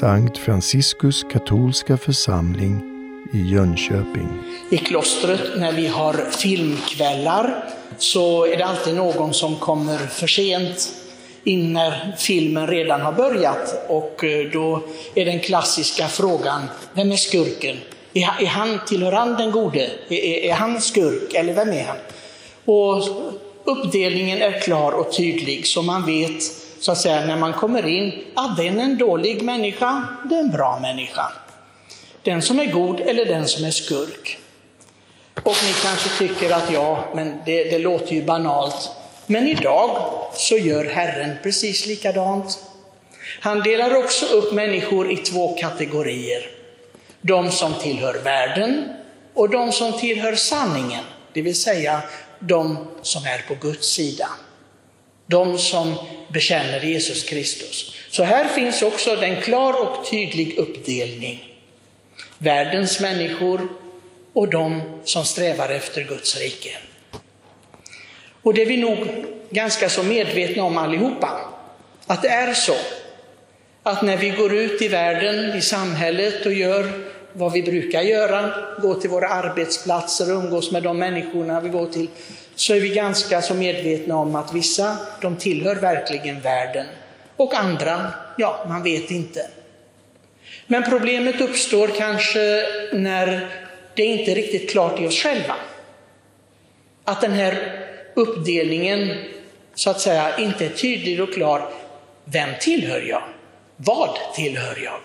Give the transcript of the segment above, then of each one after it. Sankt Franciscus katolska församling i Jönköping. I klostret när vi har filmkvällar så är det alltid någon som kommer för sent in när filmen redan har börjat, och då är den klassiska frågan: vem är skurken? Är han, tillhör han den gode? Är han skurk eller vem är han? Och uppdelningen är klar och tydlig, så man vet så att säga när man kommer in att den är en dålig människa, det är en bra människa. Den som är god eller den som är skurk. Och ni kanske tycker att ja, men det låter ju banalt. Men idag så gör Herren precis likadant. Han delar också upp människor i två kategorier. De som tillhör världen och de som tillhör sanningen. Det vill säga de som är på Guds sida. De som bekänner Jesus Kristus. Så här finns också en klar och tydlig uppdelning. Världens människor och de som strävar efter Guds rike. Och det är vi nog ganska så medvetna om allihopa. Att det är så. Att när vi går ut i världen, i samhället och gör vad vi brukar göra, gå till våra arbetsplatser och umgås med de människorna vi går till, så är vi ganska så medvetna om att vissa, de tillhör verkligen världen. Och andra, ja, man vet inte. Men problemet uppstår kanske när det inte är riktigt klart i oss själva. Att den här uppdelningen så att säga inte är tydlig och klar. Vem tillhör jag? Vad tillhör jag?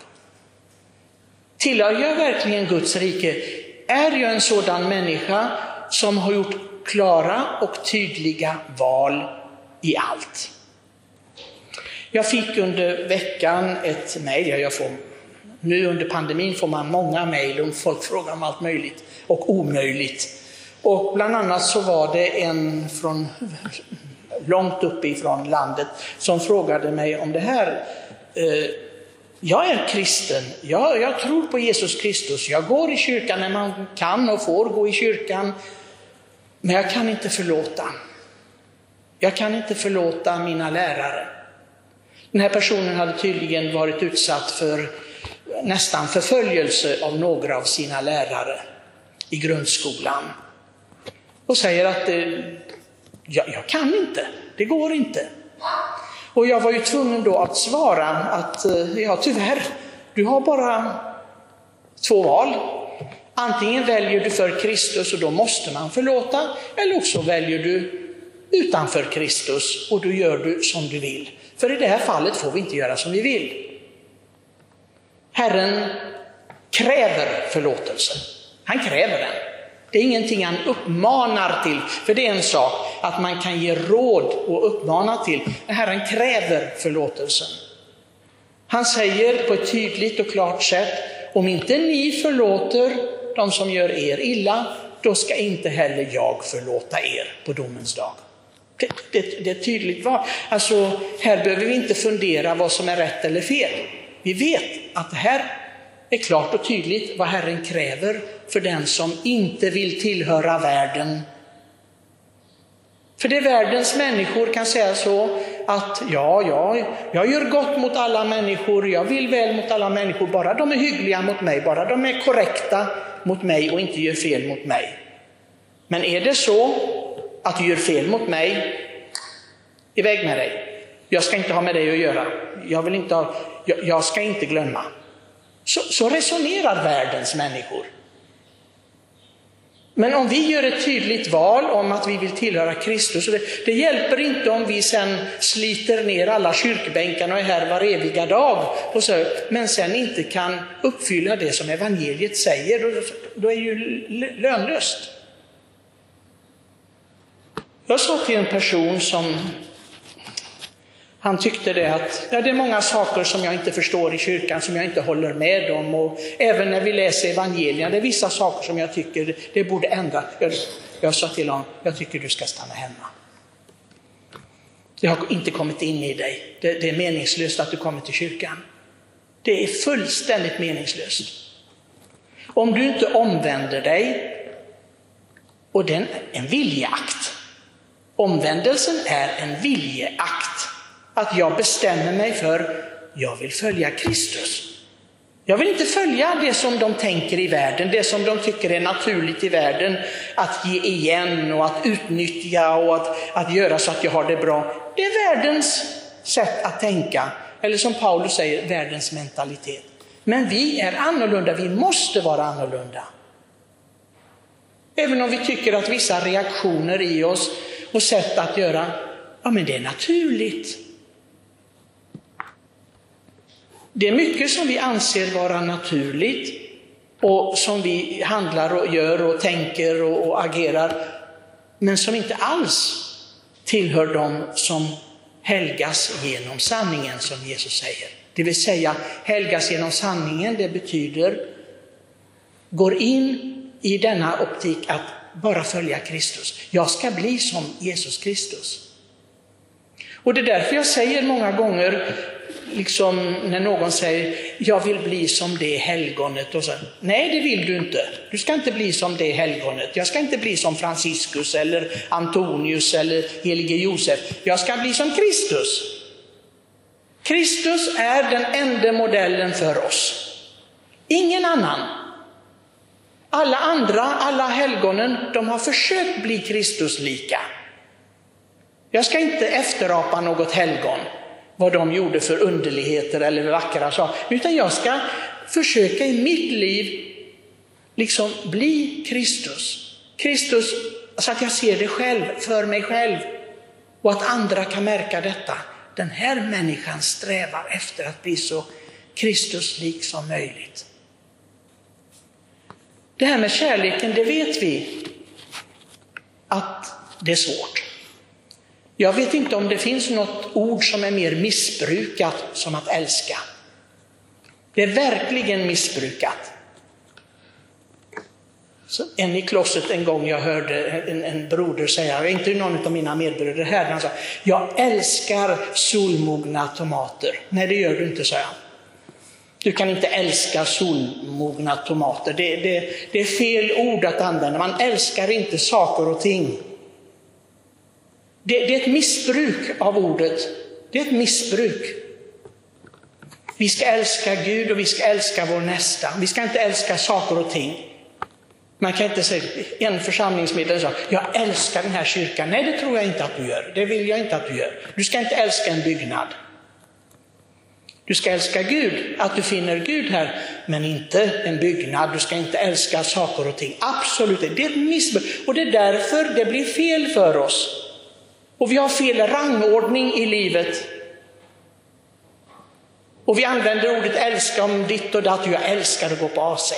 Tillhör jag verkligen Guds rike? Är jag en sådan människa som har gjort klara och tydliga val i allt? Jag fick under veckan ett mejl. Nu under pandemin får man många mejl och folk frågar om allt möjligt och omöjligt. Och bland annat så var det en från långt uppifrån landet som frågade mig om det här. Jag är kristen, jag tror på Jesus Kristus, jag går i kyrkan när man kan och får gå i kyrkan. Men jag kan inte förlåta. Jag kan inte förlåta mina lärare. Den här personen hade tydligen varit utsatt för nästan förföljelse av några av sina lärare i grundskolan. Och säger att jag kan inte, det går inte. Och jag var ju tvungen då att svara att ja, tyvärr, du har bara två val. Antingen väljer du för Kristus och då måste man förlåta, eller också väljer du utanför Kristus och då gör du som du vill. För i det här fallet får vi inte göra som vi vill. Herren kräver förlåtelse. Han kräver den. Det är ingenting han uppmanar till. För det är en sak att man kan ge råd och uppmana till. Men Herren kräver förlåtelsen. Han säger på ett tydligt och klart sätt: om inte ni förlåter de som gör er illa, då ska inte heller jag förlåta er på domens dag. Det är tydligt. Alltså, här behöver vi inte fundera vad som är rätt eller fel. Vi vet att det här är klart och tydligt vad Herren kräver för den som inte vill tillhöra världen. För det världens människor kan säga så att jag gör gott mot alla människor, jag vill väl mot alla människor, bara de är hyggliga mot mig, bara de är korrekta mot mig och inte gör fel mot mig. Men är det så att du gör fel mot mig, iväg med dig. Jag ska inte ha med dig att göra. Jag ska inte glömma. Så resonerar världens människor. Men om vi gör ett tydligt val om att vi vill tillhöra Kristus, det hjälper inte om vi sen sliter ner alla kyrkbänkarna och är här var eviga dag och så, men sen inte kan uppfylla det som evangeliet säger, då är det ju lönlöst. Jag sa till en person som han tyckte det att det är många saker som jag inte förstår i kyrkan, som jag inte håller med om. Och även när vi läser evangelierna, det är vissa saker som jag tycker det borde ändra. Jag sa till honom, jag tycker du ska stanna hemma. Det har inte kommit in i dig. Det är meningslöst att du kommer till kyrkan. Det är fullständigt meningslöst. Om du inte omvänder dig, och det är en viljeakt. Omvändelsen är en viljeakt. Att jag bestämmer mig för, jag vill följa Kristus. Jag vill inte följa det som de tänker i världen, det som de tycker är naturligt i världen, att ge igen och att utnyttja och att göra så att jag har det bra. Det är världens sätt att tänka, eller som Paulus säger, världens mentalitet. Men vi är annorlunda, vi måste vara annorlunda. Även om vi tycker att vissa reaktioner i oss och sätt att göra, ja men det är naturligt. Det är mycket som vi anser vara naturligt och som vi handlar och gör och tänker och agerar, men som inte alls tillhör dem som helgas genom sanningen, som Jesus säger. Det vill säga, helgas genom sanningen, det betyder går in i denna optik att bara följa Kristus. Jag ska bli som Jesus Kristus. Och det är därför jag säger många gånger, liksom när någon säger jag vill bli som det helgonet, och så, nej det vill du inte. Du ska inte bli som det helgonet. Jag ska inte bli som Franciscus eller Antonius eller helige Josef. Jag ska bli som Kristus. Kristus är den enda modellen för oss. Ingen annan. Alla andra, alla helgonen, de har försökt bli Kristuslika. Jag ska inte efterapa något helgon, vad de gjorde för underligheter eller vackra saker, utan jag ska försöka i mitt liv liksom bli Kristus. Kristus, så att jag ser det själv, för mig själv, och att andra kan märka detta. Den här människan strävar efter att bli så Kristuslik som möjligt. Det här med kärleken, det vet vi att det är svårt. Jag vet inte om det finns något ord som är mer missbrukat som att älska. Det är verkligen missbrukat. Så en i klostret en gång, jag hörde en broder säga, inte någon av mina medbröder här, men han sa, jag älskar solmogna tomater. Nej, det gör du inte, sa jag. Du kan inte älska solmogna tomater. Det är fel ord att använda. Man älskar inte saker och ting. Det är ett missbruk av ordet. Det är ett missbruk. Vi ska älska Gud och vi ska älska vår nästa. Vi ska inte älska saker och ting. Man kan inte säga, en församlingsmedlem sa, jag älskar den här kyrkan. Nej, det tror jag inte att du gör. Det vill jag inte att du gör. Du ska inte älska en byggnad. Du ska älska Gud, att du finner Gud här, men inte en byggnad. Du ska inte älska saker och ting. Absolut, det är ett missbruk. Och det är därför det blir fel för oss. Och vi har fel rangordning i livet. Och vi använder ordet älska om ditt och datt. Jag älskar att gå på A6.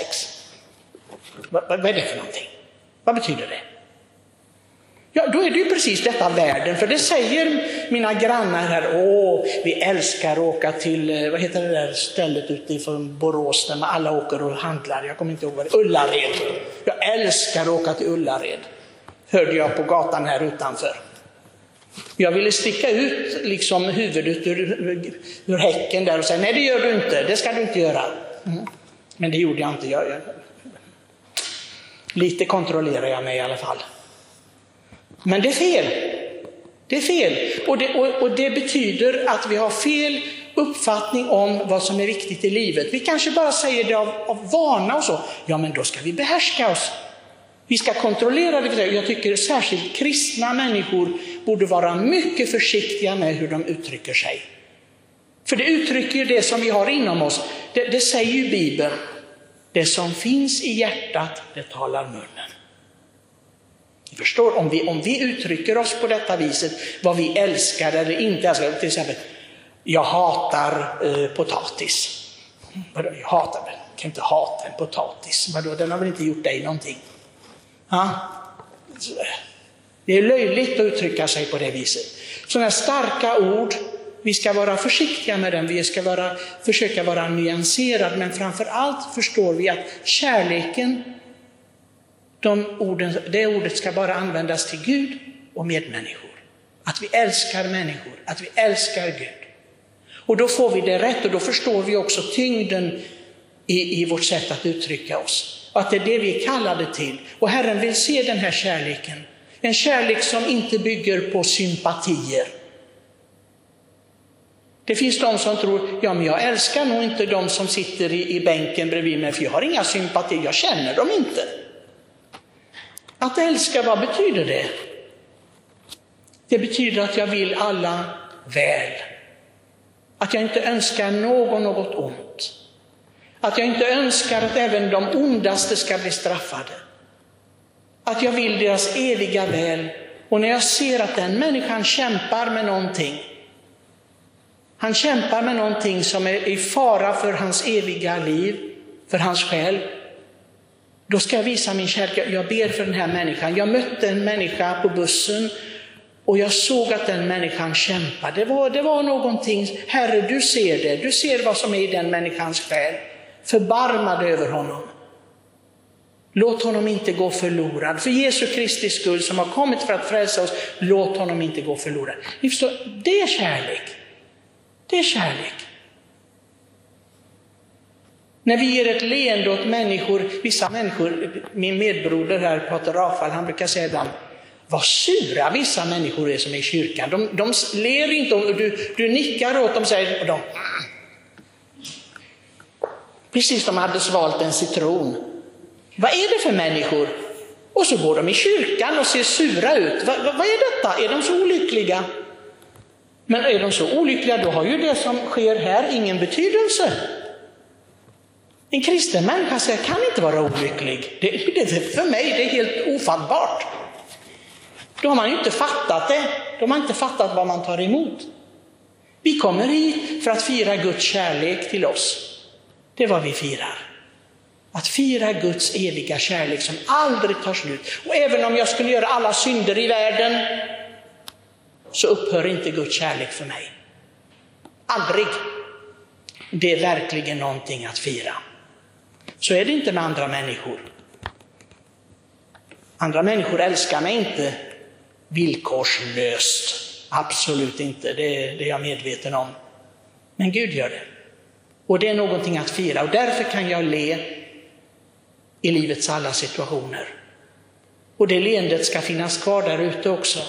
Vad är det för någonting? Vad betyder det? Ja, då är det ju precis detta världen. För det säger mina grannar här. Åh, vi älskar att åka till, vad heter det där stället utifrån Borås där alla åker och handlar. Jag kommer inte ihåg vad det är. Ullared. Jag älskar att åka till Ullared. Hörde jag på gatan här utanför. Jag ville sticka ut liksom huvudet ur häcken där och säga, nej det gör du inte, det ska du inte göra. Mm. Men det gjorde jag inte. Lite kontrollerar jag mig i alla fall. Men det är fel. Det är fel. Och det betyder att vi har fel uppfattning om vad som är viktigt i livet. Vi kanske bara säger det av vana och så. Ja, men då ska vi behärska oss. Vi ska kontrollera det. Jag tycker särskilt kristna människor borde vara mycket försiktiga med hur de uttrycker sig. För det uttrycker ju det som vi har inom oss. Det säger ju Bibeln. Det som finns i hjärtat, det talar munnen. Ni förstår, om vi uttrycker oss på detta viset, vad vi älskar eller inte älskar. Till exempel, jag hatar potatis. Vadå, jag hatar? Jag kan inte hata en potatis. Vadå, den har väl inte gjort dig någonting? Ja. Det är löjligt att uttrycka sig på det viset. Sådana starka ord, vi ska vara försiktiga med dem. Vi ska försöka vara nyanserad, men framförallt förstår vi att kärleken, det ordet ska bara användas till Gud och medmänniskor. Att vi älskar människor, att vi älskar Gud. Och då får vi det rätt, och då förstår vi också tyngden i vårt sätt att uttrycka oss. Att det är det vi kallar det till. Och Herren vill se den här kärleken. En kärlek som inte bygger på sympatier. Det finns de som tror, ja men jag älskar nog inte de som sitter i bänken bredvid mig, för jag har inga sympati, jag känner dem inte. Att älska, vad betyder det? Det betyder att jag vill alla väl. Att jag inte önskar någon något ont. Att jag inte önskar att även de ondaste ska bli straffade. Att jag vill deras eviga väl. Och när jag ser att den människan kämpar med någonting. Han kämpar med någonting som är i fara för hans eviga liv. För hans själ. Då ska jag visa min kärlek. Jag ber för den här människan. Jag mötte en människa på bussen. Och jag såg att den människan kämpade. Det var någonting. Herre, du ser det. Du ser vad som är i den människans själ. Förbarmad över honom. Låt honom inte gå förlorad. För Jesu Kristi skull som har kommit för att frälsa oss. Låt honom inte gå förlorad. Ni förstår, det är kärlek. Det är kärlek. När vi ger ett leende åt människor. Vissa människor, min medbroder här, Pater Rafael, han brukar säga ibland. Vad sura vissa människor är som är i kyrkan. De ler inte, du nickar åt dem och säger de. Precis som de hade svalt en citron. Vad är det för människor? Och så går de i kyrkan och ser sura ut. Vad är detta? Är de så olyckliga? Men är de så olyckliga, då har ju det som sker här ingen betydelse. En kristen människa säger, jag kan inte vara olycklig. För mig det är helt ofattbart. Då har man ju inte fattat det. Då har man inte fattat vad man tar emot. Vi kommer hit för att fira Guds kärlek till oss. Det är vad vi firar. Att fira Guds eviga kärlek som aldrig tar slut. Och även om jag skulle göra alla synder i världen, så upphör inte Guds kärlek för mig. Aldrig. Det är verkligen någonting att fira. Så är det inte med andra människor. Andra människor älskar mig inte villkorslöst. Absolut inte, det är jag medveten om. Men Gud gör det. Och det är någonting att fira. Och därför kan jag le i livets alla situationer. Och det leendet ska finnas kvar där ute också.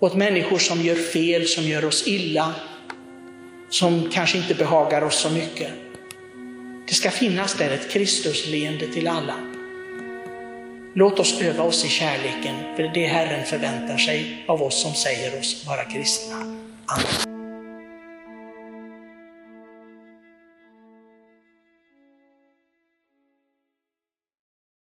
Åt människor som gör fel, som gör oss illa. Som kanske inte behagar oss så mycket. Det ska finnas där ett Kristusleende till alla. Låt oss öva oss i kärleken, för det Herren förväntar sig av oss som säger oss vara kristna. Amen.